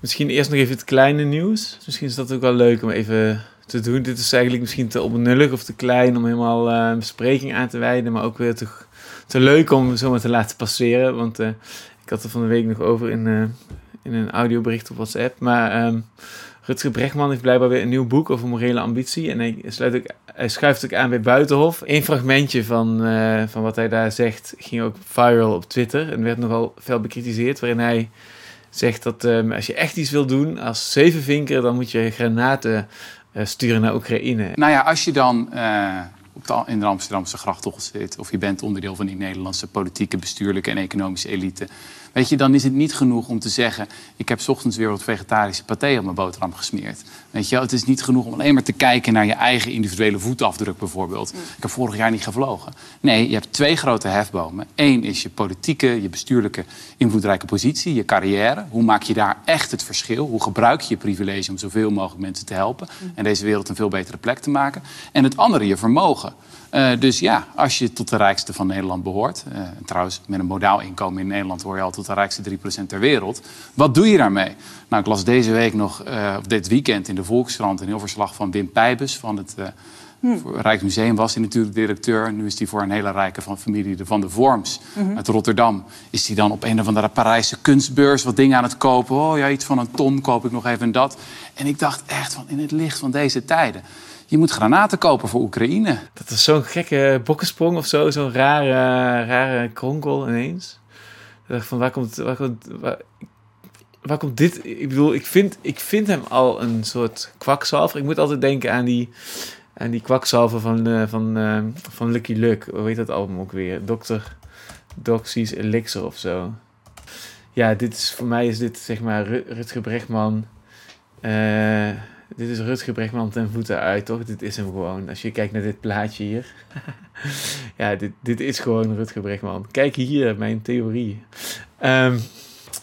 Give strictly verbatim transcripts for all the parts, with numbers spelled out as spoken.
Misschien eerst nog even het kleine nieuws. Misschien is dat ook wel leuk om even te doen. Dit is eigenlijk misschien te onbenullig of te klein om helemaal uh, een bespreking aan te wijden. Maar ook weer te, te leuk om zomaar te laten passeren. Want uh, ik had er van de week nog over in, uh, in een audiobericht op WhatsApp. Maar um, Rutger Bregman heeft blijkbaar weer een nieuw boek over morele ambitie. En hij, sluit ook, hij schuift ook aan bij Buitenhof. Eén fragmentje van, uh, van wat hij daar zegt ging ook viral op Twitter. En werd nogal fel bekritiseerd, waarin hij zegt dat um, als je echt iets wil doen als zevenvinker, dan moet je granaten uh, sturen naar Oekraïne. Nou ja, als je dan uh, op de, in de Amsterdamse grachttocht zit, of je bent onderdeel van die Nederlandse politieke, bestuurlijke en economische elite, weet je, dan is het niet genoeg om te zeggen, ik heb 's ochtends weer wat vegetarische paté op mijn boterham gesmeerd. Weet je, het is niet genoeg om alleen maar te kijken naar je eigen individuele voetafdruk bijvoorbeeld. Nee. Ik heb vorig jaar niet gevlogen. Nee, je hebt twee grote hefbomen. Eén is je politieke, je bestuurlijke, invloedrijke positie, je carrière. Hoe maak je daar echt het verschil? Hoe gebruik je je privilege om zoveel mogelijk mensen te helpen en deze wereld een veel betere plek te maken? En het andere, je vermogen. Uh, dus ja, als je tot de rijkste van Nederland behoort, Uh, trouwens, met een modaal inkomen in Nederland hoor je al tot de rijkste drie procent ter wereld. Wat doe je daarmee? Nou, ik las deze week nog, uh, of dit weekend in de Volkskrant, een heel verslag van Wim Pijbes van het uh, hmm. Rijksmuseum. Was hij natuurlijk directeur. Nu is hij voor een hele rijke van familie, de Van der Vorms hmm. uit Rotterdam. Is hij dan op een of andere Parijse kunstbeurs wat dingen aan het kopen? Oh ja, iets van een ton koop ik nog even en dat. En ik dacht echt, van in het licht van deze tijden, je moet granaten kopen voor Oekraïne. Dat is zo'n gekke bokkensprong of zo. Zo'n rare, rare kronkel ineens. Ik dacht van, waar komt, waar, komt, waar, waar komt dit? Ik bedoel, ik vind, ik vind hem al een soort kwakzalver. Ik moet altijd denken aan die, aan die kwakzalver van, uh, van, uh, van Lucky Luke. Hoe heet dat album ook weer? Dokter Doxy's Elixir of zo. Ja, dit is, voor mij is dit zeg maar Rutger Bregman. Eh... Uh, Dit is Rutger Bregman ten voeten uit, toch? Dit is hem gewoon. Als je kijkt naar dit plaatje hier. ja, dit, dit is gewoon Rutger Bregman. Kijk hier, mijn theorie. Um,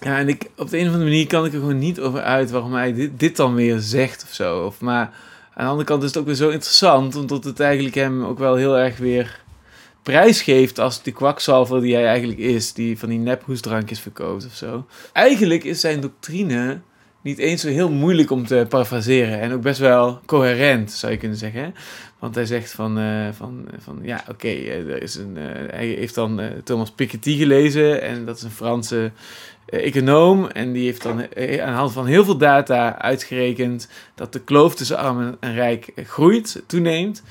ja, en ik, op de een of andere manier kan ik er gewoon niet over uit waarom hij dit, dit dan weer zegt of zo. Of, maar aan de andere kant is het ook weer zo interessant, omdat het eigenlijk hem ook wel heel erg weer prijsgeeft als de kwakzalver die hij eigenlijk is, die van die nephoestdrankjes verkoopt of zo. Eigenlijk is zijn doctrine niet eens zo heel moeilijk om te parafraseren. En ook best wel coherent, zou je kunnen zeggen. Want hij zegt van, uh, van, van ja, oké, okay, er is een, uh, hij heeft dan uh, Thomas Piketty gelezen. En dat is een Franse uh, econoom. En die heeft dan uh, aan de hand van heel veel data uitgerekend dat de kloof tussen arm en rijk groeit, toeneemt.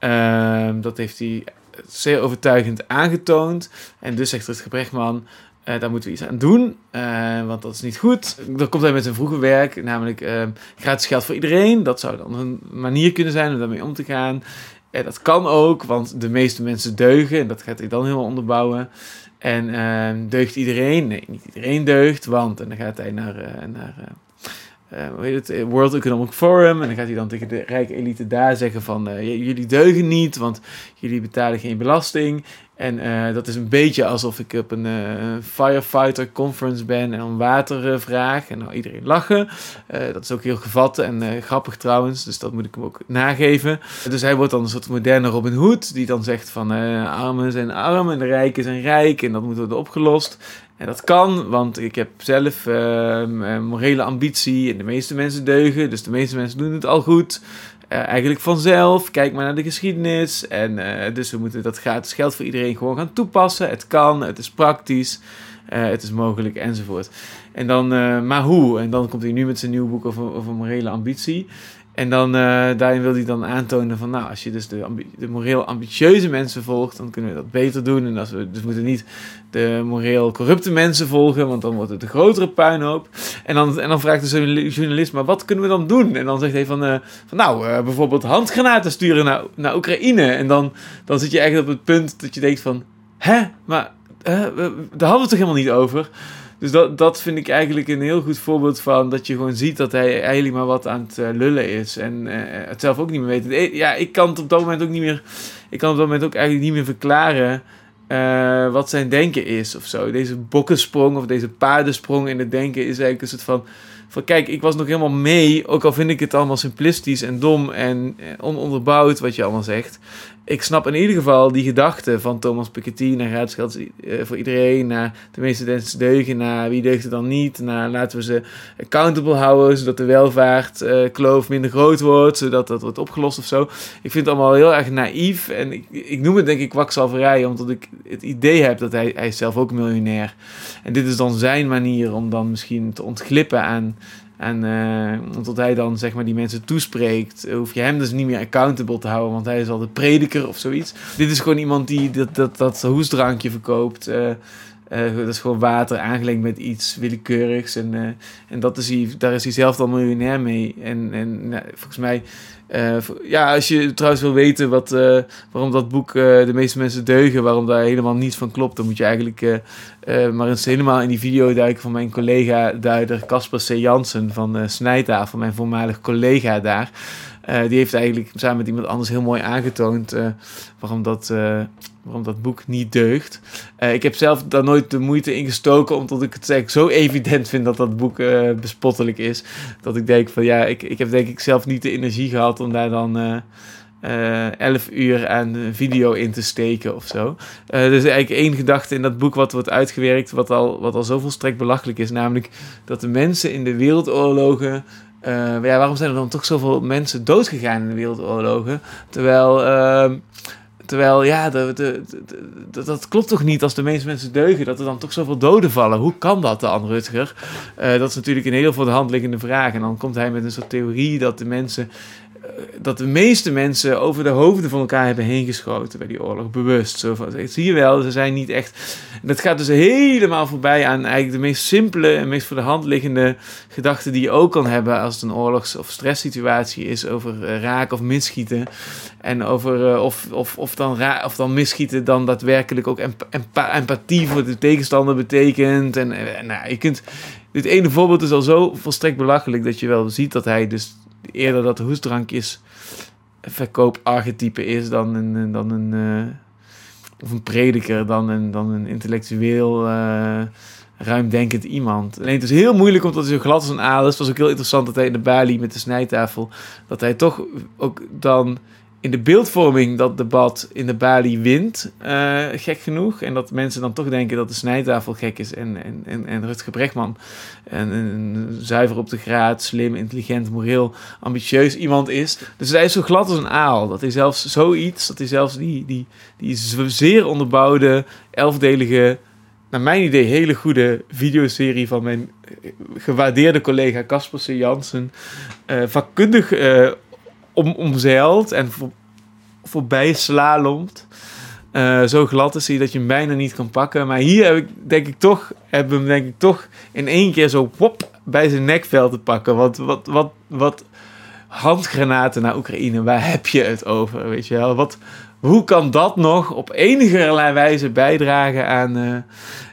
Uh, dat heeft hij zeer overtuigend aangetoond. En dus zegt Rutger Bregman, Uh, daar moeten we iets aan doen, uh, want dat is niet goed. Dan komt hij met zijn vroege werk, namelijk uh, gratis geld voor iedereen. Dat zou dan een manier kunnen zijn om daarmee om te gaan. En dat kan ook, want de meeste mensen deugen. En dat gaat hij dan helemaal onderbouwen. En uh, deugt iedereen? Nee, niet iedereen deugt, want... En dan gaat hij naar... Uh, naar uh, Uh, hoe heet het? World Economic Forum. En dan gaat hij dan tegen de rijke elite daar zeggen van, Uh, jullie deugen niet, want jullie betalen geen belasting. En uh, dat is een beetje alsof ik op een uh, firefighter conference ben en om water uh, vraag. En nou, iedereen lachen. Uh, dat is ook heel gevat en uh, grappig trouwens. Dus dat moet ik hem ook nageven. Dus hij wordt dan een soort moderne Robin Hood, die dan zegt van, Uh, armen zijn arm en de rijken zijn rijk. En dat moet worden opgelost. En dat kan, want ik heb zelf uh, morele ambitie en de meeste mensen deugen, dus de meeste mensen doen het al goed. Uh, eigenlijk vanzelf, kijk maar naar de geschiedenis. En uh, dus we moeten dat gratis geld voor iedereen gewoon gaan toepassen. Het kan, het is praktisch, uh, het is mogelijk enzovoort. En dan, uh, maar hoe? En dan komt hij nu met zijn nieuw boek over, over morele ambitie. En dan, uh, daarin wil hij dan aantonen van, nou, als je dus de, ambi- de moreel ambitieuze mensen volgt, dan kunnen we dat beter doen. En als we, dus moeten niet de moreel corrupte mensen volgen, want dan wordt het een grotere puinhoop. En dan, en dan vraagt de journalist, maar wat kunnen we dan doen? En dan zegt hij van, uh, van nou, uh, bijvoorbeeld handgranaten sturen naar, naar Oekraïne. En dan, dan zit je echt op het punt dat je denkt van, hè, maar uh, daar hadden we het toch helemaal niet over? Dus dat, dat vind ik eigenlijk een heel goed voorbeeld van, dat je gewoon ziet dat hij eigenlijk maar wat aan het lullen is. En uh, het zelf ook niet meer weet. Ja, ik kan het op dat moment ook niet meer, ik kan op dat moment ook eigenlijk niet meer verklaren uh, wat zijn denken is of zo. Deze bokkensprong of deze paardensprong in het denken is eigenlijk een soort van, van kijk, ik was nog helemaal mee, ook al vind ik het allemaal simplistisch en dom en ononderbouwd wat je allemaal zegt. ik snap in ieder geval die gedachte van Thomas Piketty naar gratis voor iedereen, naar de meeste mensen deugen, naar wie deugt het dan niet, naar laten we ze accountable houden, zodat de welvaart uh, kloof minder groot wordt, zodat dat wordt opgelost of zo. Ik vind het allemaal heel erg naïef en ik, ik noem het denk ik kwakzalverij, omdat ik het idee heb dat hij, hij is zelf ook miljonair. En dit is dan zijn manier om dan misschien te ontglippen aan... En uh, tot hij dan zeg maar die mensen toespreekt, hoef je hem dus niet meer accountable te houden, want hij is al de prediker of zoiets. Dit is gewoon iemand die dat, dat, dat hoesdrankje verkoopt. Uh, uh, dat is gewoon water aangelengd met iets willekeurigs. En, uh, en dat is hij, daar is hij zelf al miljonair mee. En, en nou, volgens mij... Uh, ja, als je trouwens wil weten wat, uh, waarom dat boek uh, de meeste mensen deugen, waarom daar helemaal niets van klopt, dan moet je eigenlijk uh, uh, maar eens helemaal in die video duiken van mijn collega-duider Casper C. Janssen van uh, Snijtafel, mijn voormalig collega daar. Uh, die heeft eigenlijk samen met iemand anders heel mooi aangetoond uh, waarom, dat, uh, waarom dat boek niet deugt. Uh, ik heb zelf daar nooit de moeite in gestoken, omdat ik het eigenlijk zo evident vind dat dat boek uh, bespottelijk is. Dat ik denk van ja, ik, ik heb denk ik zelf niet de energie gehad om daar dan... Uh, Uh, elf uur aan video in te steken of zo. Uh, er is eigenlijk één gedachte in dat boek wat wordt uitgewerkt, wat al, wat al zo volstrekt belachelijk is, namelijk dat de mensen in de wereldoorlogen... Uh, ja, waarom zijn er dan toch zoveel mensen doodgegaan in de wereldoorlogen? Terwijl... Uh, Terwijl, ja, de, de, de, de, dat klopt toch niet als de meeste mensen deugen, dat er dan toch zoveel doden vallen. Hoe kan dat dan, Rutger? Uh, dat is natuurlijk een heel voor de hand liggende vraag. En dan komt hij met een soort theorie dat de mensen, uh, dat de meeste mensen over de hoofden van elkaar hebben heen geschoten bij die oorlog, bewust. Zo van, zie je wel, ze zijn niet echt... En dat gaat dus helemaal voorbij aan eigenlijk de meest simpele en meest voor de hand liggende gedachte die je ook kan hebben als het een oorlogs- of stresssituatie is over uh, raak of misschieten. En over uh, of, of, of, dan ra- of dan misschieten dan daadwerkelijk ook emp- empa- empathie voor de tegenstander betekent. En, en, en nou, je kunt... Dit ene voorbeeld is al zo volstrekt belachelijk dat je wel ziet dat hij dus eerder dat hoestdrank is, verkooparchetype is dan een... Dan een uh, of een prediker, dan een, dan een intellectueel... Uh, ruimdenkend iemand. Alleen het is heel moeilijk omdat hij zo glad is een aders. Het was ook heel interessant dat hij in de Balie met de Snijtafel... dat hij toch ook dan... in de beeldvorming dat debat in de Balie wint, uh, gek genoeg. En dat mensen dan toch denken dat de Snijtafel gek is en, en, en, en Rutger Bregman. En, en zuiver op de graad, slim, intelligent, moreel, ambitieus iemand is. Dus hij is zo glad als een aal. Dat hij zelfs zoiets, dat hij zelfs die, die, die zeer onderbouwde, elfdelige... naar mijn idee hele goede videoserie van mijn gewaardeerde collega Casper C. Janssen, uh, vakkundig... Uh, Om, omzeild en voor, voorbij slalomt. Uh, zo glad is hij dat je hem bijna niet kan pakken. Maar hier heb ik denk ik toch, heb hem denk ik toch in één keer zo pop bij zijn nekvel te pakken. Want wat, wat, wat handgranaten naar Oekraïne, waar heb je het over? Weet je wel? Wat, hoe kan dat nog op enige wijze bijdragen aan... Uh,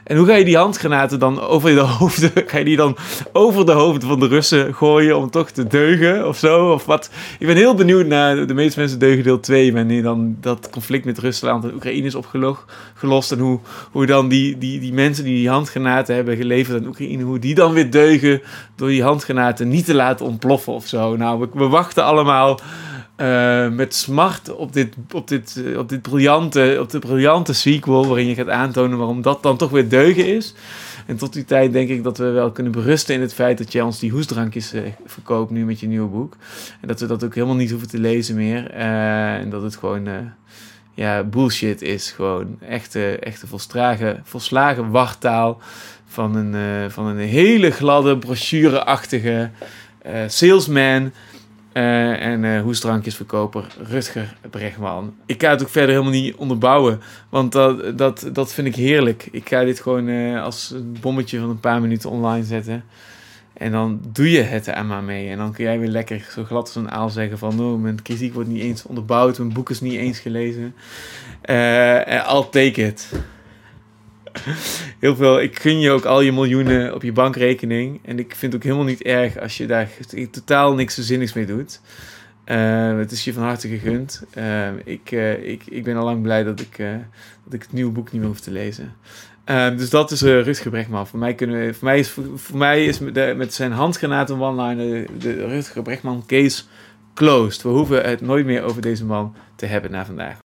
en hoe ga je die handgranaten dan over de hoofden... ga je die dan over de hoofden van de Russen gooien om toch te deugen of zo? Of wat? Ik ben heel benieuwd naar de meeste mensen deugen deel twee... wanneer dan dat conflict met Rusland en Oekraïne is opgelost... en hoe, hoe dan die, die, die mensen die die handgranaten hebben geleverd aan Oekraïne... hoe die dan weer deugen door die handgranaten niet te laten ontploffen of zo. Nou, we, we wachten allemaal... Uh, met smart op dit, op, dit, op, dit briljante, op de briljante sequel... waarin je gaat aantonen waarom dat dan toch weer deugen is. En tot die tijd denk ik dat we wel kunnen berusten in het feit... dat jij ons die hoesdrankjes uh, verkoopt nu met je nieuwe boek. En dat we dat ook helemaal niet hoeven te lezen meer. Uh, en dat het gewoon uh, ja, bullshit is. Gewoon echte, echte volslagen, volslagen wartaal... van een, uh, van een hele gladde, brochure-achtige uh, salesman... Uh, en uh, hoesdrankjesverkoper Rutger Bregman. Ik ga het ook verder helemaal niet onderbouwen, want dat, dat, dat vind ik heerlijk. Ik ga dit gewoon uh, als een bommetje van een paar minuten online zetten. En dan doe je het er maar mee. En dan kun jij weer lekker zo glad als een aal zeggen van... oh, mijn kritiek wordt niet eens onderbouwd, mijn boek is niet eens gelezen. Uh, I'll take it. Heel veel, ik gun je ook al je miljoenen op je bankrekening. En ik vind het ook helemaal niet erg als je daar totaal niks zinnigs mee doet. Uh, het is je van harte gegund. Uh, ik, uh, ik, ik ben al lang blij dat ik, uh, dat ik het nieuwe boek niet meer hoef te lezen. Uh, dus dat is uh, Rutger Bregman. Voor mij, kunnen we, voor mij is, voor, voor mij is met, de, met zijn handgranaten one-liner de, de Rutger Bregman case closed. We hoeven het nooit meer over deze man te hebben na vandaag.